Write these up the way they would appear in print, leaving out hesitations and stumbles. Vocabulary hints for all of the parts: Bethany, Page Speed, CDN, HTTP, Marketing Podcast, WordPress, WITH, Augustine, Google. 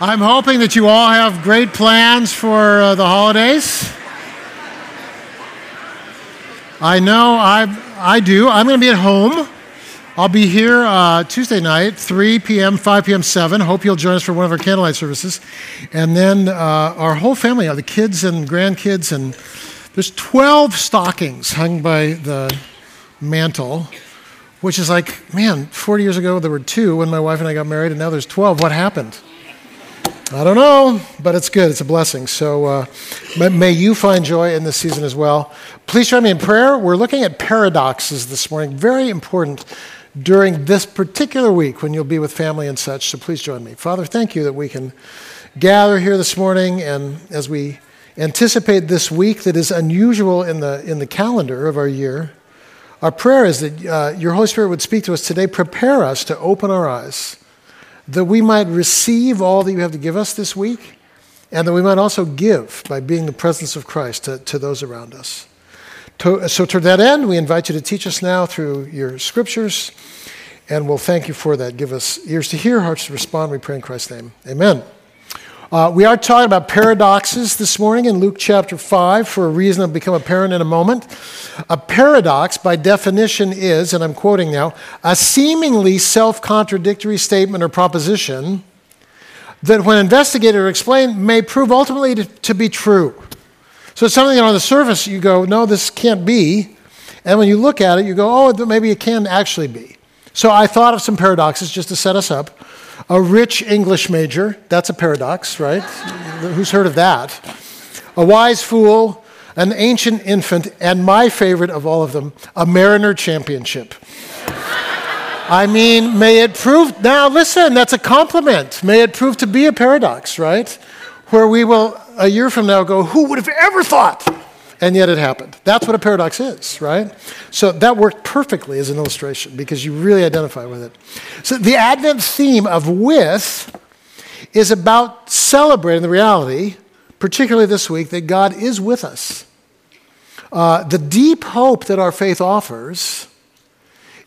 I'm hoping that you all have great plans for the holidays. I know I do. I'm going to be at home. I'll be here Tuesday night, 3 p.m., 5 p.m., 7. Hope you'll join us for one of our candlelight services. And then our whole family, the kids and grandkids, and there's 12 stockings hung by the mantle, which is like, man, 40 years ago there were 2 when my wife and I got married, and now there's 12. What happened? I don't know, but it's good. It's a blessing. So may you find joy in this season as well. Please join me in prayer. We're looking at paradoxes this morning. Very important during this particular week when you'll be with family and such, so please join me. Father, thank you that we can gather here this morning, and as we anticipate this week that is unusual in the calendar of our year, our prayer is that your Holy Spirit would speak to us today. Prepare us to open our eyes, that we might receive all that you have to give us this week, and that we might also give by being the presence of Christ to those around us. So to that end, we invite you to teach us now through your scriptures, and we'll thank you for that. Give us ears to hear, hearts to respond. We pray in Christ's name. Amen. We are talking about paradoxes this morning in Luke chapter 5 for a reason that'll become apparent in a moment. A paradox, by definition, is, and I'm quoting now, a seemingly self-contradictory statement or proposition that, when investigated or explained, may prove ultimately to be true. So it's something that on the surface you go, no, this can't be. And when you look at it, you go, oh, maybe it can actually be. So I thought of some paradoxes just to set us up. A rich English major, that's a paradox, right? Who's heard of that? A wise fool, an ancient infant, and my favorite of all of them, a Mariner championship. I mean, may it prove, now listen, that's a compliment. May it prove to be a paradox, right? Where we will, a year from now, go, who would have ever thought? And yet it happened. That's what a paradox is, right? So that worked perfectly as an illustration because you really identify with it. So the Advent theme of WITH is about celebrating the reality, particularly this week, that God is with us. The deep hope that our faith offers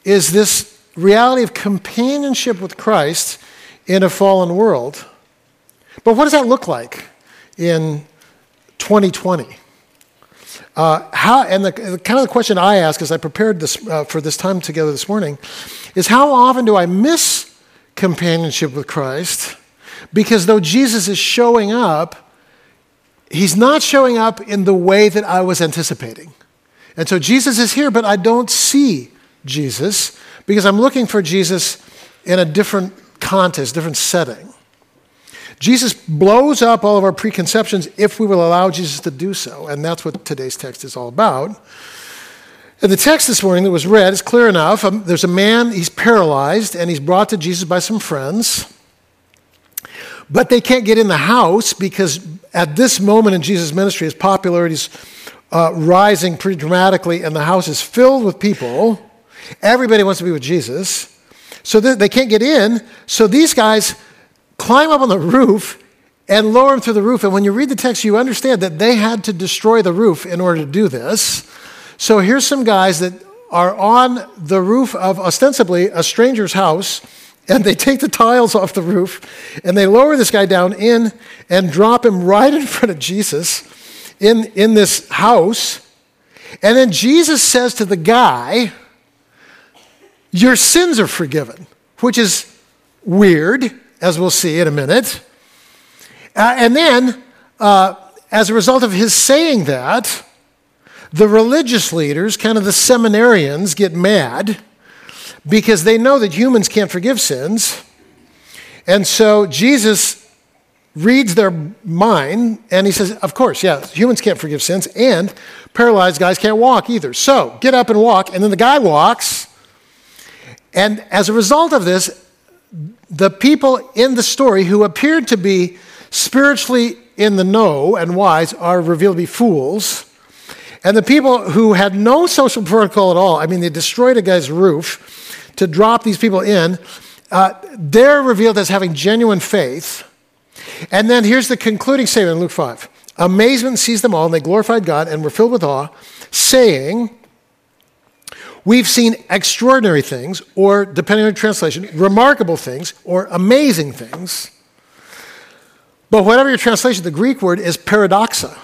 is this reality of companionship with Christ in a fallen world. But what does that look like in 2020? The kind of the question I ask as I prepared this for this time together this morning is, how often do I miss companionship with Christ? Because though Jesus is showing up, he's not showing up in the way that I was anticipating. And so Jesus is here, but I don't see Jesus because I'm looking for Jesus in a different context, different setting. Jesus blows up all of our preconceptions if we will allow Jesus to do so, and that's what today's text is all about. And the text this morning that was read is clear enough. There's a man, he's paralyzed, and he's brought to Jesus by some friends, but they can't get in the house because at this moment in Jesus' ministry, his popularity is rising pretty dramatically, and the house is filled with people. Everybody wants to be with Jesus, so they can't get in, so these guys climb up on the roof and lower him through the roof. And when you read the text, you understand that they had to destroy the roof in order to do this. So here's some guys that are on the roof of ostensibly a stranger's house, and they take the tiles off the roof, and they lower this guy down in and drop him right in front of Jesus in this house. And then Jesus says to the guy, your sins are forgiven, which is weird, as we'll see in a minute. And then, as a result of his saying that, the religious leaders, kind of the seminarians, get mad because they know that humans can't forgive sins. And so Jesus reads their mind, and he says, of course, yeah, humans can't forgive sins, and paralyzed guys can't walk either. So get up and walk, and then the guy walks. And as a result of this, the people in the story who appeared to be spiritually in the know and wise are revealed to be fools. And the people who had no social protocol at all, I mean, they destroyed a guy's roof to drop these people in, they're revealed as having genuine faith. And then here's the concluding statement in Luke 5. Amazement seized them all, and they glorified God and were filled with awe, saying, we've seen extraordinary things, or depending on your translation, remarkable things, or amazing things. But whatever your translation, the Greek word is paradoxa.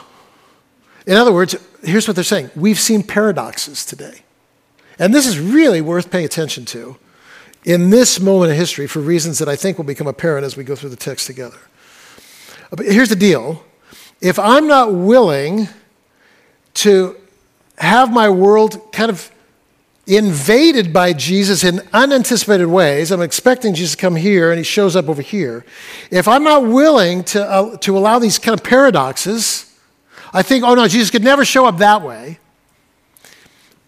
In other words, here's what they're saying. We've seen paradoxes today. And this is really worth paying attention to in this moment of history for reasons that I think will become apparent as we go through the text together. But here's the deal. If I'm not willing to have my world kind of invaded by Jesus in unanticipated ways, I'm expecting Jesus to come here and he shows up over here. If I'm not willing to allow these kind of paradoxes, I think, oh no, Jesus could never show up that way,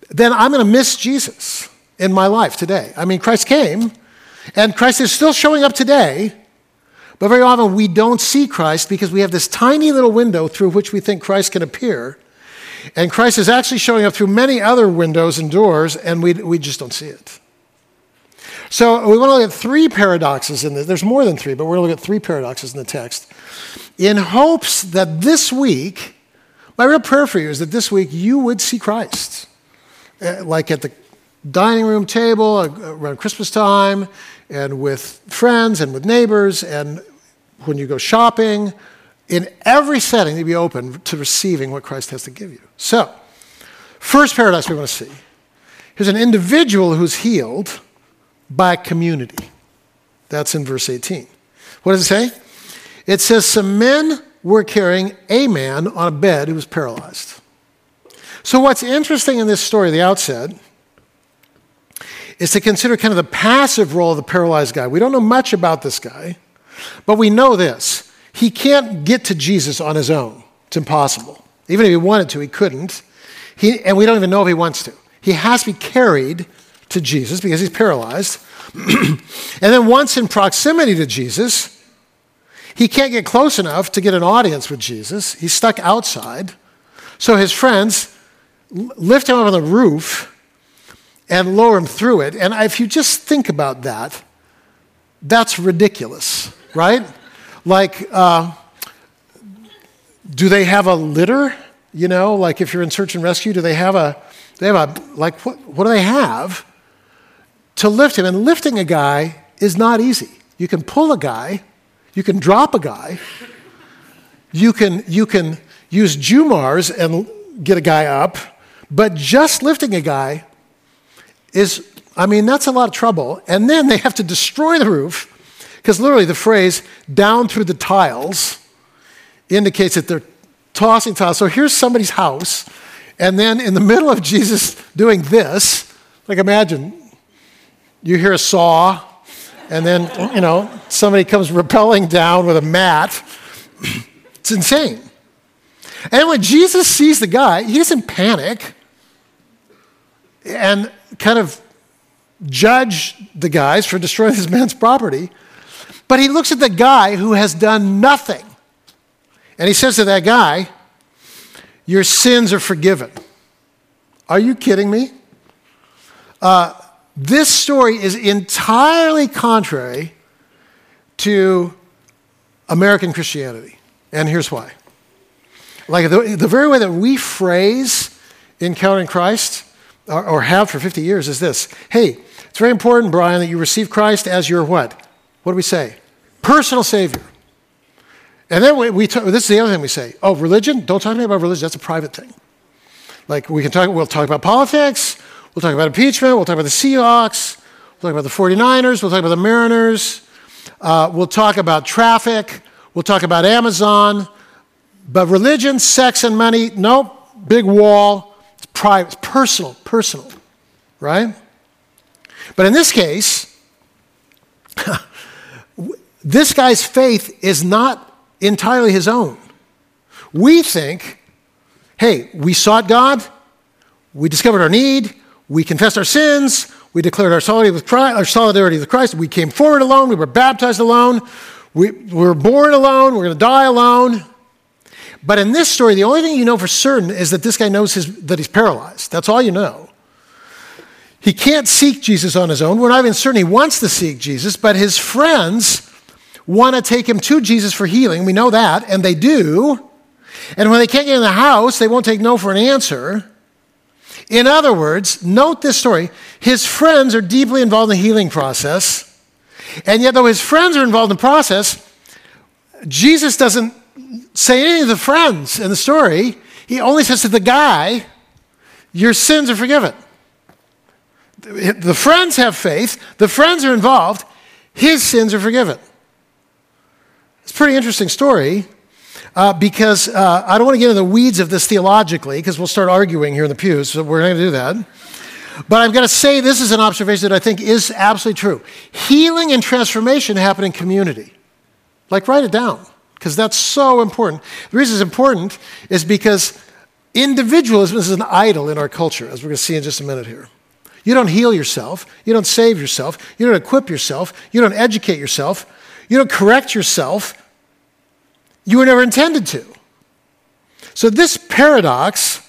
then I'm going to miss Jesus in my life today. I mean, Christ came, and Christ is still showing up today, but very often we don't see Christ because we have this tiny little window through which we think Christ can appear, and Christ is actually showing up through many other windows and doors, and we just don't see it. So we want to look at three paradoxes in this. There's more than three, but we're going to look at three paradoxes in the text in hopes that this week, my real prayer for you is that this week you would see Christ, like at the dining room table around Christmas time and with friends and with neighbors and when you go shopping, in every setting you'd be open to receiving what Christ has to give you. So, first paradox we want to see. Here's an individual who's healed by community. That's in verse 18. What does it say? It says, some men were carrying a man on a bed who was paralyzed. So what's interesting in this story at the outset is to consider kind of the passive role of the paralyzed guy. We don't know much about this guy, but we know this. He can't get to Jesus on his own. It's impossible. Even if he wanted to, he couldn't. And we don't even know if he wants to. He has to be carried to Jesus because he's paralyzed. And then once in proximity to Jesus, he can't get close enough to get an audience with Jesus. He's stuck outside. So his friends lift him up on the roof and lower him through it. And if you just think about that, that's ridiculous, right? Like, do they have a litter? You know, like if you're in search and rescue, what do they have to lift him? And lifting a guy is not easy. You can pull a guy. You can drop a guy. You can use Jumars and get a guy up, but just lifting a guy is, I mean, that's a lot of trouble. And then they have to destroy the roof because literally the phrase down through the tiles indicates that they're tossing tiles. So here's somebody's house, and then in the middle of Jesus doing this, like imagine you hear a saw, and then, you know, somebody comes rappelling down with a mat. It's insane. And when Jesus sees the guy, he doesn't panic and kind of judge the guys for destroying this man's property. But he looks at the guy who has done nothing. And he says to that guy, your sins are forgiven. Are you kidding me? This story is entirely contrary to American Christianity, and here's why. Like the very way that we phrase encountering Christ, or have for 50 years, is this. Hey, it's very important, Brian, that you receive Christ as your what? What do we say? Personal Savior. And then this is the other thing we say. Oh, religion? Don't talk to me about religion. That's a private thing. Like we'll talk about politics. We'll talk about impeachment. We'll talk about the Seahawks. We'll talk about the 49ers. We'll talk about the Mariners. We'll talk about traffic. We'll talk about Amazon. But religion, sex, and money, nope, big wall. It's private. It's personal, right? But in this case, this guy's faith is not entirely his own. We think, hey, we sought God. We discovered our need. We confessed our sins, we declared our solidarity with Christ, we came forward alone, we were baptized alone, we were born alone, we're going to die alone. But in this story, the only thing you know for certain is that this guy knows that he's paralyzed. That's all you know. He can't seek Jesus on his own. We're not even certain he wants to seek Jesus, but his friends want to take him to Jesus for healing. We know that, and they do. And when they can't get in the house, they won't take no for an answer. In other words, note this story. His friends are deeply involved in the healing process. And yet, though his friends are involved in the process, Jesus doesn't say any of the friends in the story. He only says to the guy, your sins are forgiven. The friends have faith. The friends are involved. His sins are forgiven. It's a pretty interesting story because I don't want to get into the weeds of this theologically because we'll start arguing here in the pews, so we're not going to do that. But I've got to say this is an observation that I think is absolutely true. Healing and transformation happen in community. Like, write it down, because that's so important. The reason it's important is because individualism is an idol in our culture, as we're going to see in just a minute here. You don't heal yourself. You don't save yourself. You don't equip yourself. You don't educate yourself. You don't correct yourself. You were never intended to. So this paradox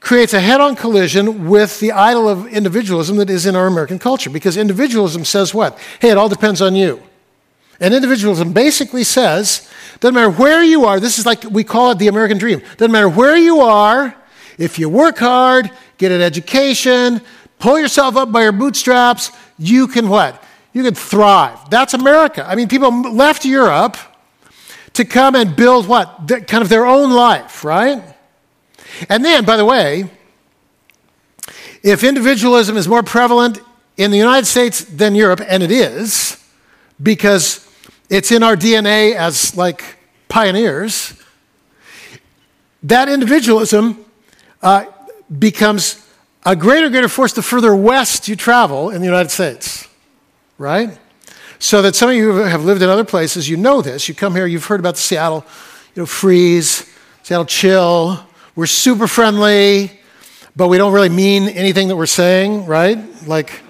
creates a head-on collision with the idol of individualism that is in our American culture, because individualism says what? Hey, it all depends on you. And individualism basically says, doesn't matter where you are, this is like, we call it the American dream. Doesn't matter where you are, if you work hard, get an education, pull yourself up by your bootstraps, you can what? You can thrive. That's America. I mean, people left Europe to come and build what? Kind of their own life, right? And then, by the way, if individualism is more prevalent in the United States than Europe, and it is, because it's in our DNA as like pioneers, that individualism becomes a greater force the further west you travel in the United States, right? So that some of you who have lived in other places, you know this. You come here, you've heard about the Seattle, freeze, Seattle chill. We're super friendly, but we don't really mean anything that we're saying, right? Like,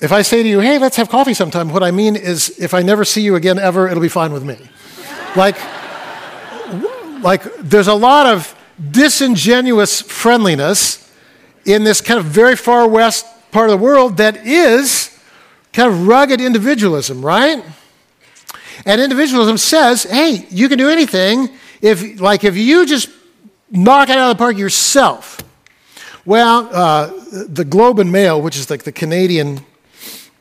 if I say to you, hey, let's have coffee sometime, what I mean is if I never see you again ever, it'll be fine with me. like there's a lot of disingenuous friendliness in this kind of very far west part of the world that is kind of rugged individualism, right? And individualism says, hey, you can do anything if you just knock it out of the park yourself. Well, the Globe and Mail, which is like the Canadian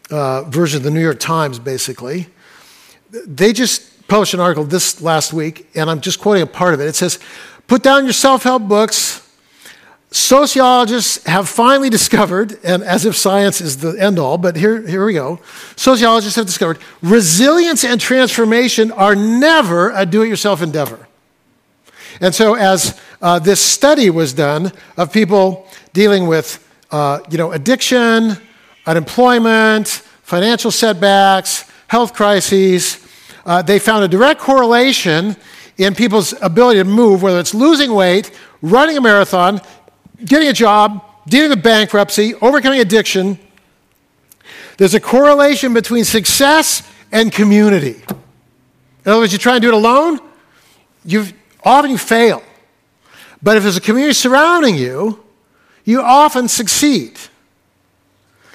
version of the New York Times, basically, they just published an article this last week, and I'm just quoting a part of it. It says, put down your self-help books. Sociologists have finally discovered, and as if science is the end all, but here we go. Sociologists have discovered resilience and transformation are never a do-it-yourself endeavor. And so as this study was done of people dealing with addiction, unemployment, financial setbacks, health crises, they found a direct correlation in people's ability to move, whether it's losing weight, running a marathon, getting a job, dealing with bankruptcy, overcoming addiction. There's a correlation between success and community. In other words, you try and do it alone, often you fail. But if there's a community surrounding you, you often succeed.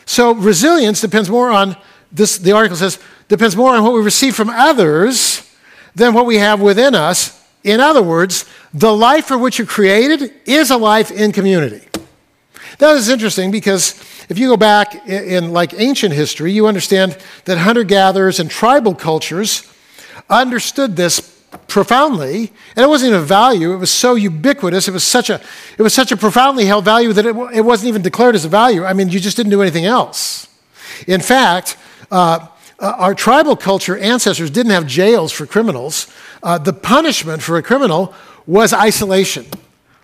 So resilience depends more on, the article says, depends more on what we receive from others than what we have within us. In other words, the life for which you're created is a life in community. That is interesting because if you go back in like ancient history, you understand that hunter-gatherers and tribal cultures understood this profoundly, and it wasn't even a value. It was so ubiquitous. It was such a profoundly held value that it wasn't even declared as a value. I mean, you just didn't do anything else. In fact, our tribal culture ancestors didn't have jails for criminals. The punishment for a criminal was isolation.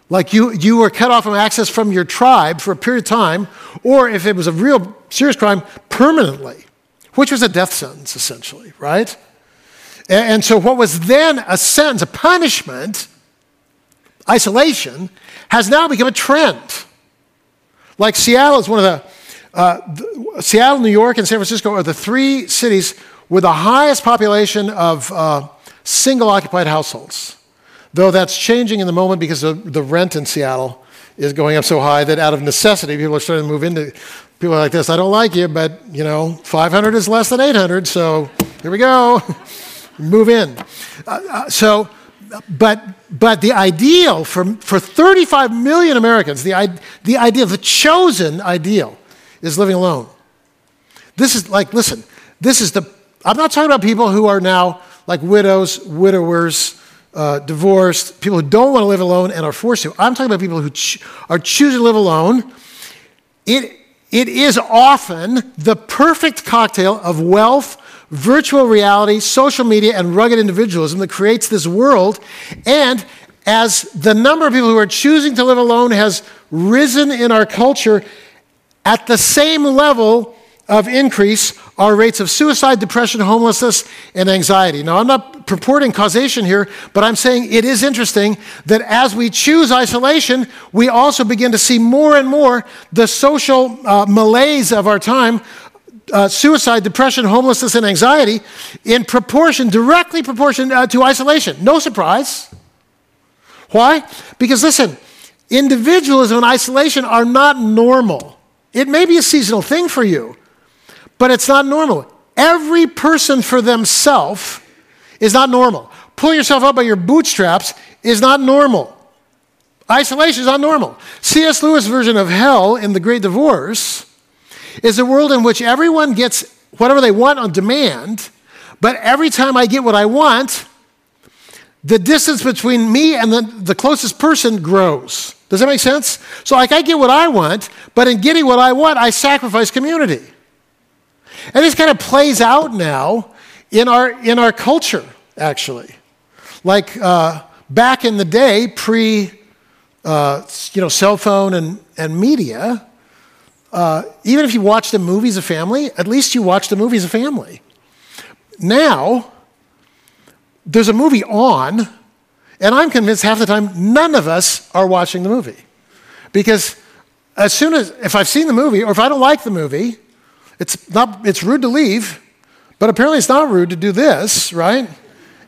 Like you were cut off from access from your tribe for a period of time, or if it was a real serious crime, permanently, which was a death sentence essentially, right? And so what was then a sentence, a punishment, isolation, has now become a trend. Like Seattle is one of Seattle, New York, and San Francisco are the three cities with the highest population of single-occupied households, though that's changing in the moment because the rent in Seattle is going up so high that out of necessity, people are starting to move into people like this. I don't like you, but, 500 is less than 800, so here we go. Move in. But the ideal for 35 million Americans, the ideal, the chosen ideal, is living alone. This is like, listen, I'm not talking about people who are now like widows, widowers, divorced, people who don't want to live alone and are forced to. I'm talking about people who are choosing to live alone. It is often the perfect cocktail of wealth, virtual reality, social media, and rugged individualism that creates this world. And as the number of people who are choosing to live alone has risen in our culture, at the same level of increase are rates of suicide, depression, homelessness, and anxiety. Now, I'm not purporting causation here, but I'm saying it is interesting that as we choose isolation, we also begin to see more and more the social malaise of our time, suicide, depression, homelessness, and anxiety in proportion, directly proportion to isolation. No surprise. Why? Because listen, individualism and isolation are not normal. It may be a seasonal thing for you, but it's not normal. Every person for themselves is not normal. Pull yourself up by your bootstraps is not normal. Isolation is not normal. C.S. Lewis' version of hell in The Great Divorce is a world in which everyone gets whatever they want on demand, but every time I get what I want, the distance between me and the closest person grows. Does that make sense? So like I get what I want, but in getting what I want, I sacrifice community. And this kind of plays out now in our culture, actually. Like back in the day, cell phone and media, even if you watched a movie as a family, at least you watched the movie as a family. Now, there's a movie on, and I'm convinced half the time none of us are watching the movie. Because as soon as, if I've seen the movie or if I don't like the movie, it's rude to leave, but apparently it's not rude to do this, right?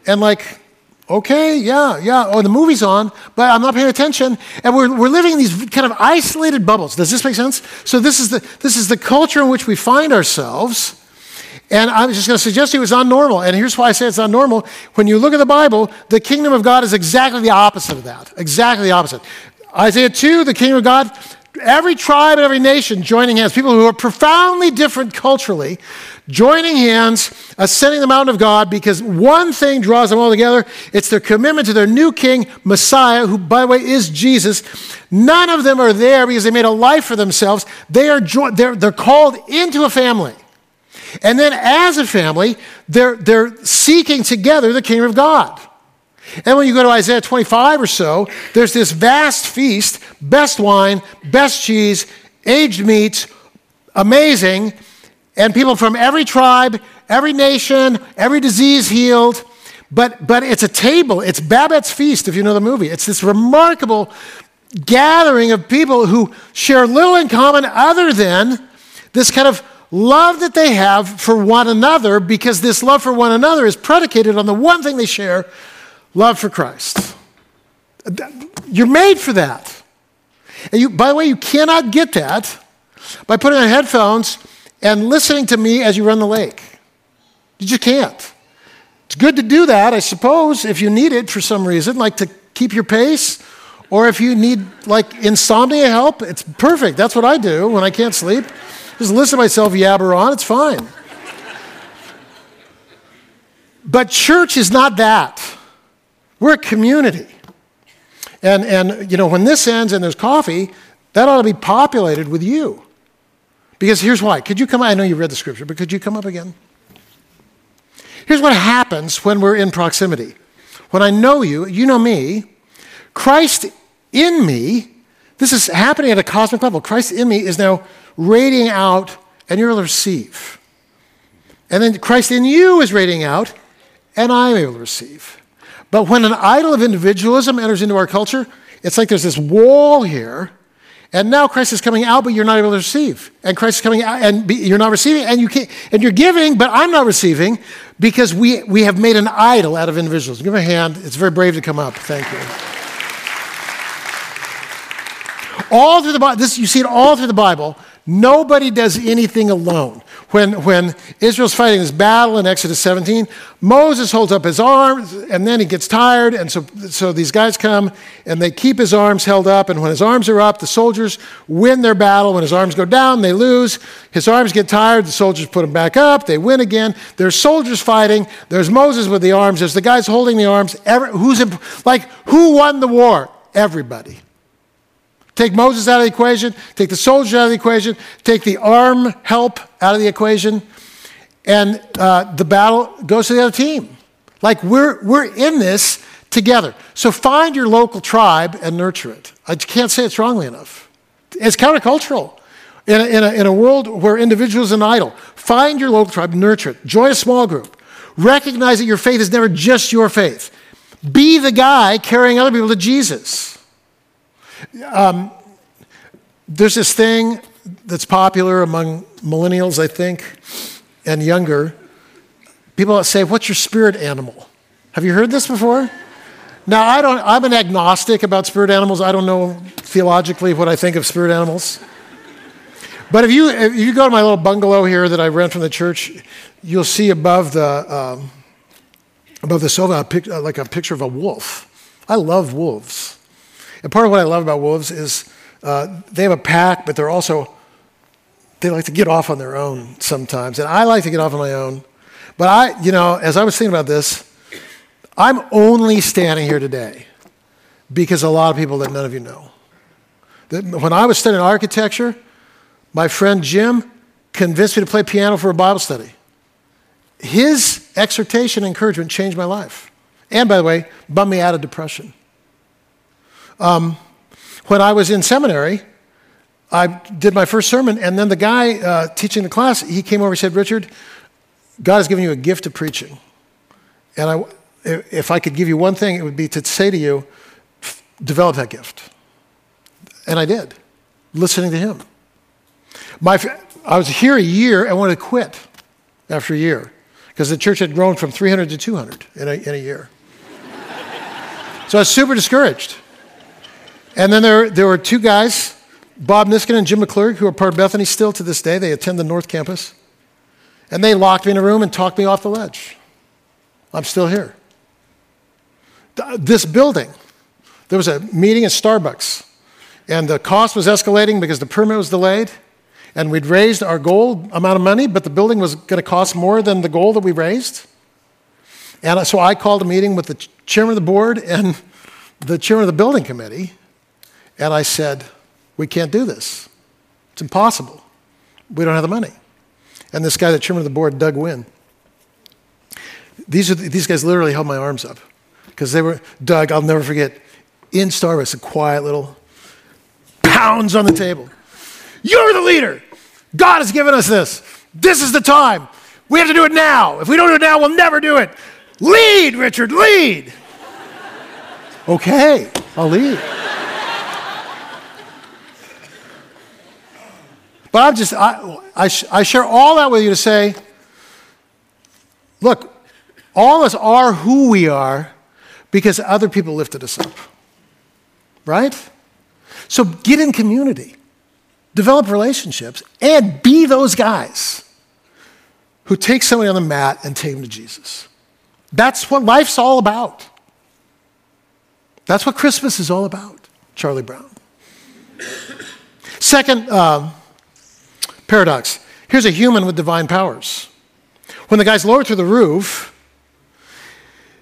And like, okay, yeah, oh, the movie's on, but I'm not paying attention. And we're living in these kind of isolated bubbles. Does this make sense? So this is the culture in which we find ourselves. And I'm just going to suggest to you it's not normal. And here's why I say it's not normal. When you look at the Bible, the kingdom of God is exactly the opposite of that. Exactly the opposite. Isaiah 2, the kingdom of God, every tribe and every nation joining hands. People who are profoundly different culturally, joining hands, ascending the mountain of God, because one thing draws them all together. It's their commitment to their new king, Messiah, who, by the way, is Jesus. None of them are there because they made a life for themselves. They're called into a family. And then as a family, they're seeking together the kingdom of God. And when you go to Isaiah 25 or so, there's this vast feast, best wine, best cheese, aged meats, amazing, and people from every tribe, every nation, every disease healed. But it's a table. It's Babette's Feast, if you know the movie. It's this remarkable gathering of people who share little in common other than this kind of love that they have for one another, because this love for one another is predicated on the one thing they share, love for Christ. You're made for that. And you, by the way, you cannot get that by putting on headphones and listening to me as you run the lake. You just can't. It's good to do that, I suppose, if you need it for some reason, like to keep your pace, or if you need like insomnia help, it's perfect. That's what I do when I can't sleep. Just listen to myself yabber on, it's fine. But church is not that. We're a community. And you know, when this ends and there's coffee, that ought to be populated with you. Because here's why. Could you come up? I know you read the scripture, but could you come up again? Here's what happens when we're in proximity. When I know you, you know me, Christ in me, this is happening at a cosmic level. Christ in me is now radiating out, and you're able to receive. And then Christ in you is radiating out, and I'm able to receive. But when an idol of individualism enters into our culture, it's like there's this wall here, and now Christ is coming out, but you're not able to receive. And Christ is coming out, and you're not receiving, and you can't, and you're giving, but I'm not receiving, because we have made an idol out of individualism. Give me a hand. It's very brave to come up. Thank you. All through the Bible, you see it all through the Bible. Nobody does anything alone. When Israel's fighting this battle in Exodus 17, Moses holds up his arms, and then he gets tired, and so these guys come, and they keep his arms held up, and when his arms are up, the soldiers win their battle. When his arms go down, they lose. His arms get tired, the soldiers put them back up, they win again. There's soldiers fighting, there's Moses with the arms, there's the guys holding the arms. Who won the war? Everybody. Take Moses out of the equation, take the soldiers out of the equation, take the arm help out of the equation, and the battle goes to the other team. Like, we're in this together. So find your local tribe and nurture it. I can't say it strongly enough. It's countercultural. In a world where individuals are an idol, find your local tribe, nurture it. Join a small group. Recognize that your faith is never just your faith. Be the guy carrying other people to Jesus. There's this thing that's popular among millennials, I think, and younger. People say, what's your spirit animal? Have you heard this before? Now, I'm an agnostic about spirit animals. I don't know theologically what I think of spirit animals. But if you go to my little bungalow here that I rent from the church, you'll see above the sofa like a picture of a wolf. I love wolves. And part of what I love about wolves is they have a pack, but they like to get off on their own sometimes. And I like to get off on my own. But as I was thinking about this, I'm only standing here today because a lot of people that none of you know. When I was studying architecture, my friend Jim convinced me to play piano for a Bible study. His exhortation and encouragement changed my life. And by the way, bummed me out of depression. When I was in seminary, I did my first sermon, and then the guy teaching the class, he came over and said, Richard, God has given you a gift of preaching. And if I could give you one thing, it would be to say to you, develop that gift. And I did, listening to him. I was here a year and wanted to quit after a year because the church had grown from 300 to 200 in a year. So I was super discouraged. And then there were two guys, Bob Niskin and Jim McClurg, who are part of Bethany still to this day. They attend the North Campus. And they locked me in a room and talked me off the ledge. I'm still here. This building, there was a meeting at Starbucks. And the cost was escalating because the permit was delayed. And we'd raised our goal amount of money, but the building was going to cost more than the goal that we raised. And so I called a meeting with the chairman of the board and the chairman of the building committee. And I said, we can't do this. It's impossible. We don't have the money. And this guy, the chairman of the board, Doug Wynn, these guys literally held my arms up because they were, Doug, I'll never forget, in Starbucks, a quiet little pounds on the table. You're the leader. God has given us this. This is the time. We have to do it now. If we don't do it now, we'll never do it. Lead, Richard, lead. Okay, I'll lead. But I share all that with you to say, look, all of us are who we are because other people lifted us up, right? So get in community, develop relationships, and be those guys who take somebody on the mat and take them to Jesus. That's what life's all about. That's what Christmas is all about, Charlie Brown. Second, paradox. Here's a human with divine powers. When the guy's lowered through the roof,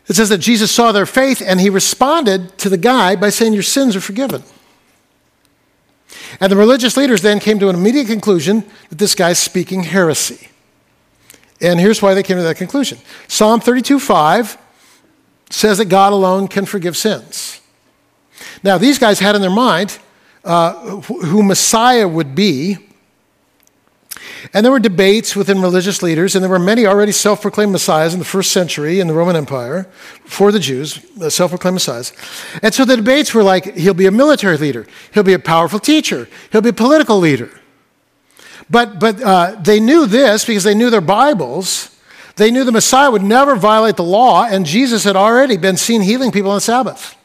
it says that Jesus saw their faith and he responded to the guy by saying, your sins are forgiven. And the religious leaders then came to an immediate conclusion that this guy's speaking heresy. And here's why they came to that conclusion. Psalm 32:5 says that God alone can forgive sins. Now, these guys had in their mind who Messiah would be. And there were debates within religious leaders, and there were many already self-proclaimed messiahs in the first century in the Roman Empire for the Jews, self-proclaimed messiahs. And so the debates were like, he'll be a military leader, he'll be a powerful teacher, he'll be a political leader. But they knew this because they knew their Bibles. They knew the Messiah would never violate the law, and Jesus had already been seen healing people on the Sabbath.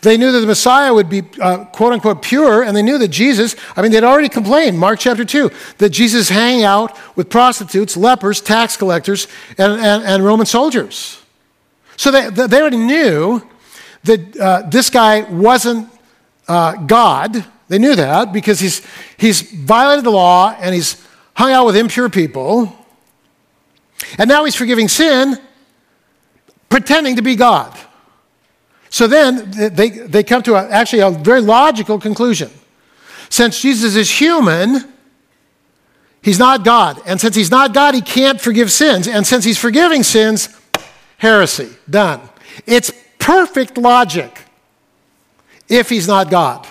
They knew that the Messiah would be, quote unquote, pure, and they knew that Jesus, they'd already complained, Mark chapter 2, that Jesus hanging out with prostitutes, lepers, tax collectors, and Roman soldiers. So they already knew that this guy wasn't God. They knew that because he's violated the law and he's hung out with impure people. And now he's forgiving sin, pretending to be God. So then they come to actually a very logical conclusion. Since Jesus is human, he's not God. And since he's not God, he can't forgive sins. And since he's forgiving sins, heresy, done. It's perfect logic if he's not God.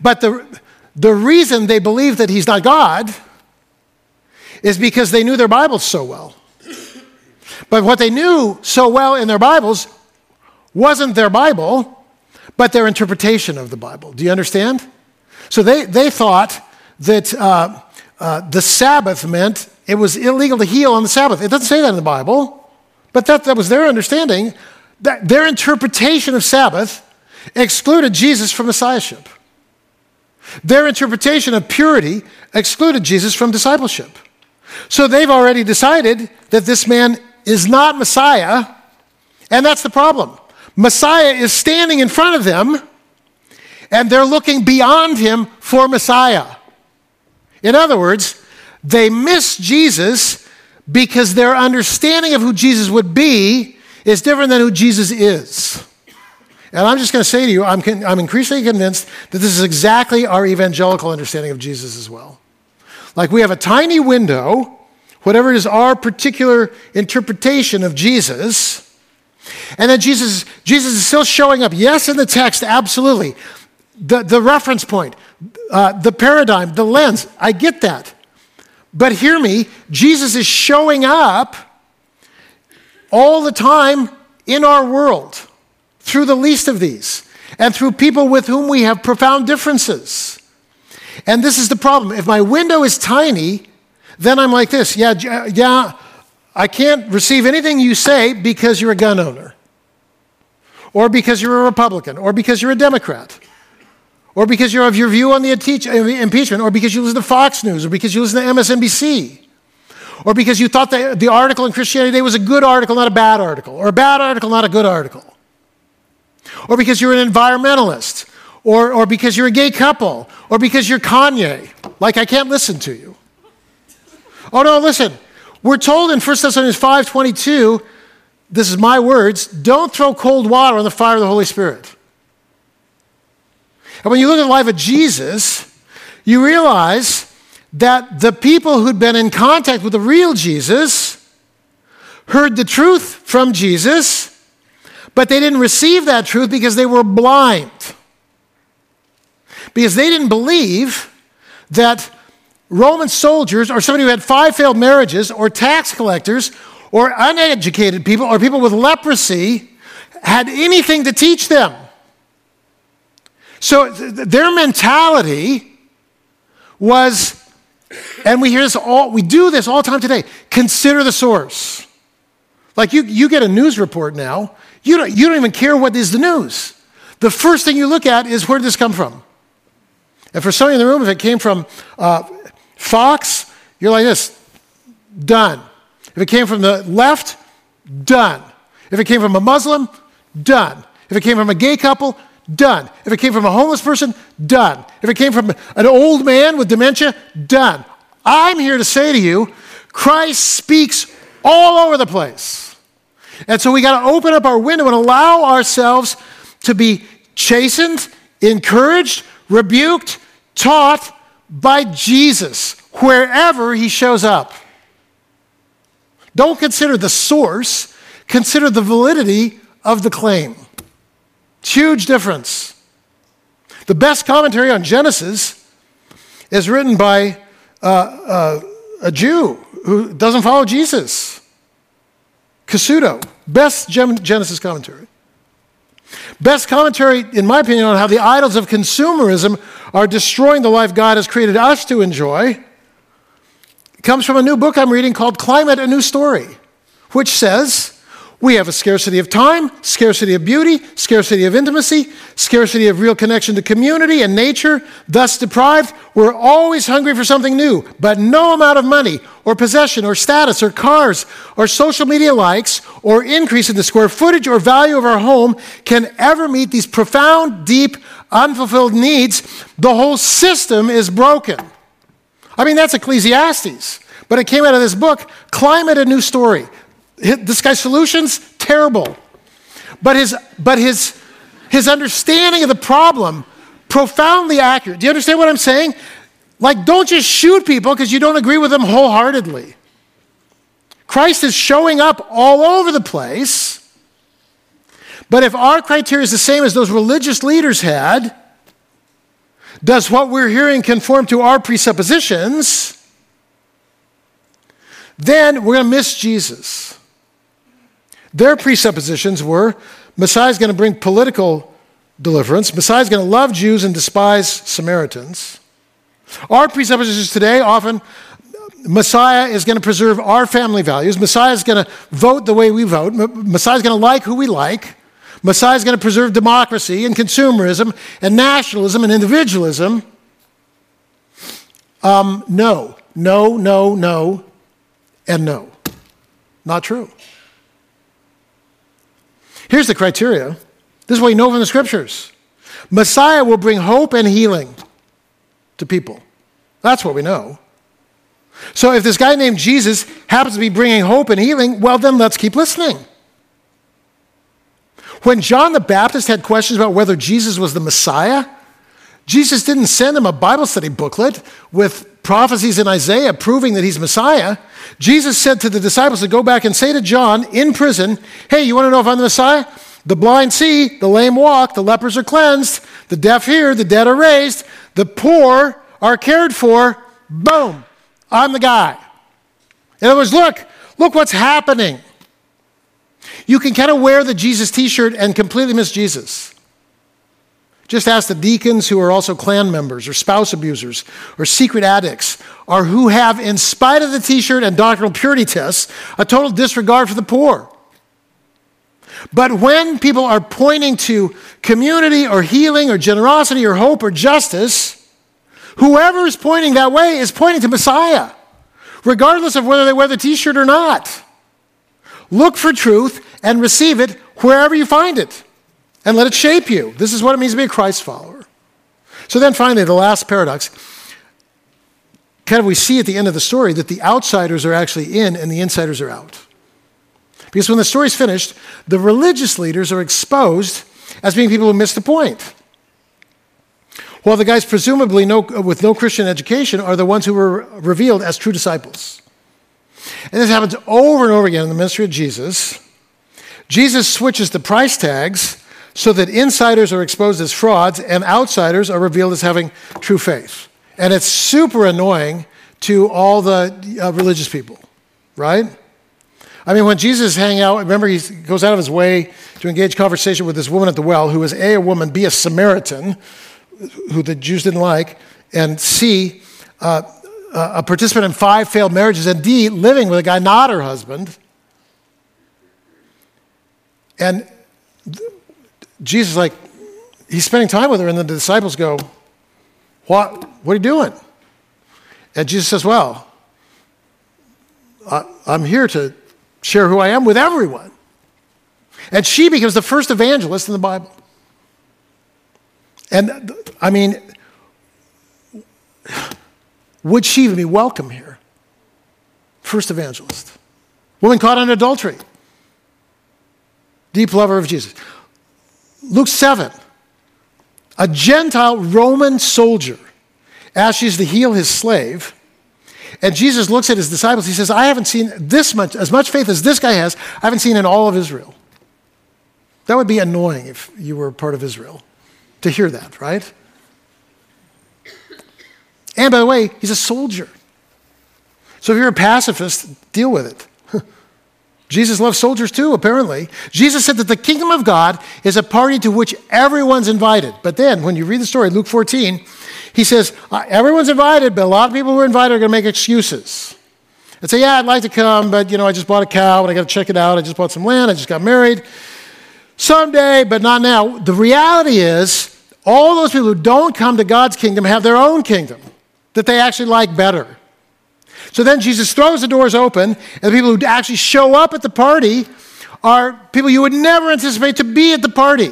But the reason they believe that he's not God is because they knew their Bibles so well. But what they knew so well in their Bibles wasn't their Bible, but their interpretation of the Bible. Do you understand? So they thought that the Sabbath meant it was illegal to heal on the Sabbath. It doesn't say that in the Bible, but that was their understanding. That their interpretation of Sabbath excluded Jesus from Messiahship. Their interpretation of purity excluded Jesus from discipleship. So they've already decided that this man is not Messiah, and that's the problem. Messiah is standing in front of them, and they're looking beyond him for Messiah. In other words, they miss Jesus because their understanding of who Jesus would be is different than who Jesus is. And I'm just going to say to you, I'm increasingly convinced that this is exactly our evangelical understanding of Jesus as well. Like, we have a tiny window, whatever is our particular interpretation of Jesus. And then Jesus is still showing up, yes, in the text, absolutely. The reference point, the paradigm, the lens, I get that. But hear me, Jesus is showing up all the time in our world through the least of these and through people with whom we have profound differences. And this is the problem. If my window is tiny, then I'm like this, yeah, I can't receive anything you say because you're a gun owner, or because you're a Republican, or because you're a Democrat, or because you have your view on the impeachment, or because you listen to Fox News, or because you listen to MSNBC, or because you thought the article in Christianity Today was a good article, not a bad article, or a bad article, not a good article, or because you're an environmentalist, or because you're a gay couple, or because you're Kanye. Like, I can't listen to you. Oh, no, listen. We're told in 1 Thessalonians 5:22, this is my words, don't throw cold water on the fire of the Holy Spirit. And when you look at the life of Jesus, you realize that the people who'd been in contact with the real Jesus heard the truth from Jesus, but they didn't receive that truth because they were blind. Because they didn't believe that Roman soldiers, or somebody who had 5 failed marriages, or tax collectors, or uneducated people, or people with leprosy, had anything to teach them. So their mentality was, and we hear this all, we do this all the time today, consider the source. Like, you get a news report now, you don't even care what is the news. The first thing you look at is, where did this come from? And for somebody in the room, if it came from Fox, you're like this, done. If it came from the left, done. If it came from a Muslim, done. If it came from a gay couple, done. If it came from a homeless person, done. If it came from an old man with dementia, done. I'm here to say to you, Christ speaks all over the place. And so we got to open up our window and allow ourselves to be chastened, encouraged, rebuked, taught, by Jesus, wherever he shows up. Don't consider the source, consider the validity of the claim. It's a huge difference. The best commentary on Genesis is written by a Jew who doesn't follow Jesus. Casuto, best Genesis commentary. Best commentary, in my opinion, on how the idols of consumerism are destroying the life God has created us to enjoy comes from a new book I'm reading called Climate, A New Story, which says, We have a scarcity of time, scarcity of beauty, scarcity of intimacy, scarcity of real connection to community and nature. Thus deprived, we're always hungry for something new, but no amount of money or possession or status or cars or social media likes or increase in the square footage or value of our home can ever meet these profound, deep, unfulfilled needs. The whole system is broken. I mean, that's Ecclesiastes, but it came out of this book, Climate, A New Story. This guy's solutions, terrible. But his understanding of the problem, profoundly accurate. Do you understand what I'm saying? Like, don't just shoot people because you don't agree with them wholeheartedly. Christ is showing up all over the place. But if our criteria is the same as those religious leaders had, does what we're hearing conform to our presuppositions? Then we're going to miss Jesus. Their presuppositions were Messiah's going to bring political deliverance. Messiah's going to love Jews and despise Samaritans. Our presuppositions today often, Messiah is going to preserve our family values. Messiah's going to vote the way we vote. Messiah's going to like who we like. Messiah's going to preserve democracy and consumerism and nationalism and individualism. No. And no, not true. Here's the criteria. This is what you know from the scriptures. Messiah will bring hope and healing to people. That's what we know. So if this guy named Jesus happens to be bringing hope and healing, well, then let's keep listening. When John the Baptist had questions about whether Jesus was the Messiah, Jesus didn't send him a Bible study booklet with prophecies in Isaiah proving that he's Messiah. Jesus said to the disciples to go back and say to John in prison, hey, you want to know if I'm the Messiah? The blind see, the lame walk, the lepers are cleansed, the deaf hear, the dead are raised, the poor are cared for. Boom, I'm the guy. In other words, look what's happening. You can kind of wear the Jesus t-shirt and completely miss Jesus. Just ask the deacons who are also clan members or spouse abusers or secret addicts or who have, in spite of the t-shirt and doctrinal purity tests, a total disregard for the poor. But when people are pointing to community or healing or generosity or hope or justice, whoever is pointing that way is pointing to Messiah, regardless of whether they wear the t-shirt or not. Look for truth and receive it wherever you find it. And let it shape you. This is what it means to be a Christ follower. So then finally, the last paradox. Kind of we see at the end of the story that the outsiders are actually in and the insiders are out. Because when the story's finished, the religious leaders are exposed as being people who missed the point. While the guys presumably with no Christian education are the ones who were revealed as true disciples. And this happens over and over again in the ministry of Jesus. Jesus switches the price tags so that insiders are exposed as frauds and outsiders are revealed as having true faith. And it's super annoying to all the religious people, right? I mean, when Jesus hang out, remember he goes out of his way to engage conversation with this woman at the well who is A, a woman, B, a Samaritan, who the Jews didn't like, and C, a participant in 5 failed marriages, and D, living with a guy not her husband. And Jesus is like, he's spending time with her, and then the disciples go, what are you doing? And Jesus says, well, I'm here to share who I am with everyone. And she becomes the first evangelist in the Bible. And I mean, would she even be welcome here? First evangelist. Woman caught in adultery. Deep lover of Jesus. Luke 7, a Gentile Roman soldier asks to heal his slave, and Jesus looks at his disciples. He says, I haven't seen as much faith as this guy has, I haven't seen in all of Israel. That would be annoying if you were part of Israel to hear that, right? And by the way, he's a soldier. So if you're a pacifist, deal with it. Jesus loves soldiers too, apparently. Jesus said that the kingdom of God is a party to which everyone's invited. But then, when you read the story, Luke 14, he says, everyone's invited, but a lot of people who are invited are going to make excuses. and say, yeah, I'd like to come, but, you know, I just bought a cow and I got to check it out. I just bought some land. I just got married. Someday, but not now. The reality is all those people who don't come to God's kingdom have their own kingdom that they actually like better. So then Jesus throws the doors open, and the people who actually show up at the party are people you would never anticipate to be at the party.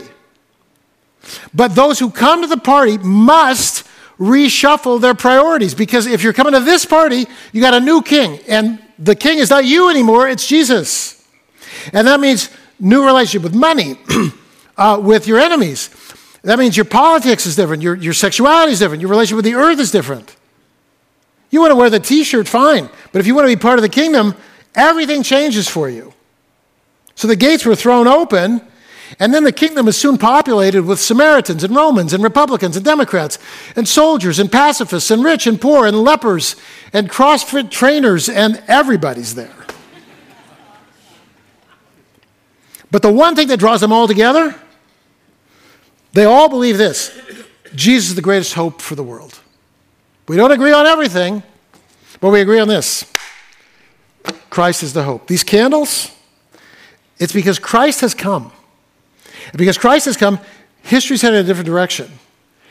But those who come to the party must reshuffle their priorities, because if you're coming to this party, you got a new king, and the king is not you anymore, it's Jesus. And that means new relationship with money, with your enemies. That means your politics is different, your sexuality is different, your relationship with the earth is different. You want to wear the t-shirt, fine. But if you want to be part of the kingdom, everything changes for you. So the gates were thrown open, and then the kingdom is soon populated with Samaritans and Romans and Republicans and Democrats and soldiers and pacifists and rich and poor and lepers and CrossFit trainers, and everybody's there. But the one thing that draws them all together, they all believe this: Jesus is the greatest hope for the world. We don't agree on everything, but we agree on this: Christ is the hope. These candles, it's because Christ has come. And because Christ has come, history's headed in a different direction.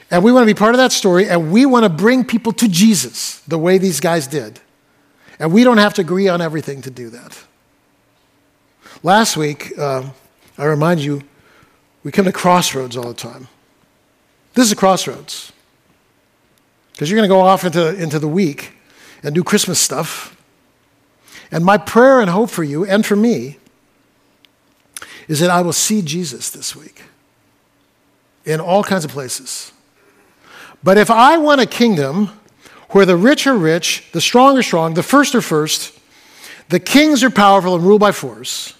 And we want to be part of that story, and we want to bring people to Jesus the way these guys did. And we don't have to agree on everything to do that. Last week, I remind you, we come to crossroads all the time. This is a crossroads. Because you're going to go off into the week and do Christmas stuff. And my prayer and hope for you and for me is that I will see Jesus this week in all kinds of places. But if I want a kingdom where the rich are rich, the strong are strong, the first are first, the kings are powerful and rule by force,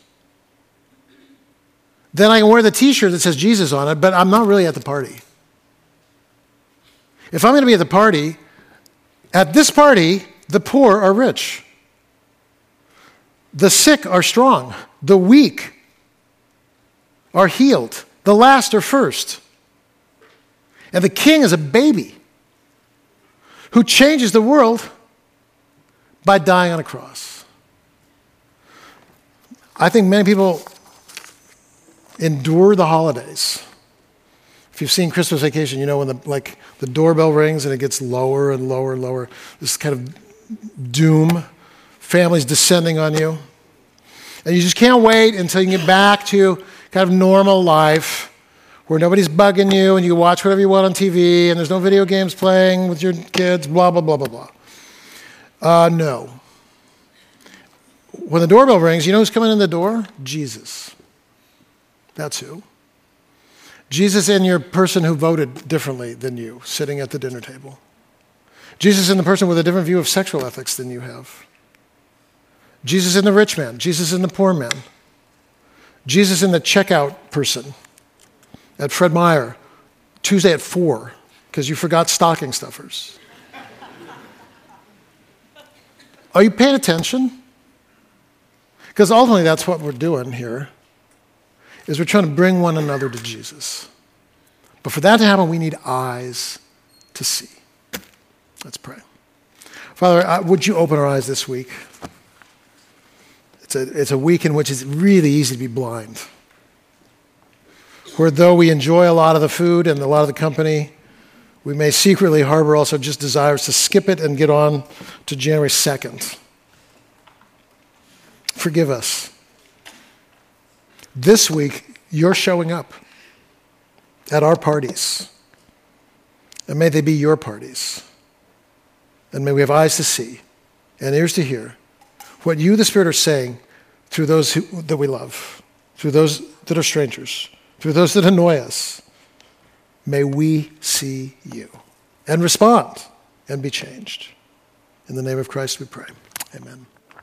then I can wear the t-shirt that says Jesus on it, but I'm not really at the party. If I'm going to be at the party, at this party, the poor are rich. The sick are strong. The weak are healed. The last are first. And the king is a baby who changes the world by dying on a cross. I think many people endure the holidays. If you've seen Christmas Vacation, you know when the doorbell rings and it gets lower and lower and lower. This kind of doom, families descending on you. And you just can't wait until you get back to kind of normal life where nobody's bugging you and you watch whatever you want on TV and there's no video games playing with your kids, blah, blah, blah, blah, blah. No. When the doorbell rings, you know who's coming in the door? Jesus. That's who. Jesus in your person who voted differently than you, sitting at the dinner table. Jesus in the person with a different view of sexual ethics than you have. Jesus in the rich man. Jesus in the poor man. Jesus in the checkout person at Fred Meyer, Tuesday at 4, because you forgot stocking stuffers. Are you paying attention? Because ultimately that's what we're doing here. Is we're trying to bring one another to Jesus. But for that to happen, we need eyes to see. Let's pray. Father, would you open our eyes this week? It's a week in which it's really easy to be blind. Where though we enjoy a lot of the food and a lot of the company, we may secretly harbor also just desires to skip it and get on to January 2nd. Forgive us. This week, you're showing up at our parties. And may they be your parties. And may we have eyes to see and ears to hear what you, the Spirit, are saying through those that we love, through those that are strangers, through those that annoy us. May we see you and respond and be changed. In the name of Christ we pray. Amen.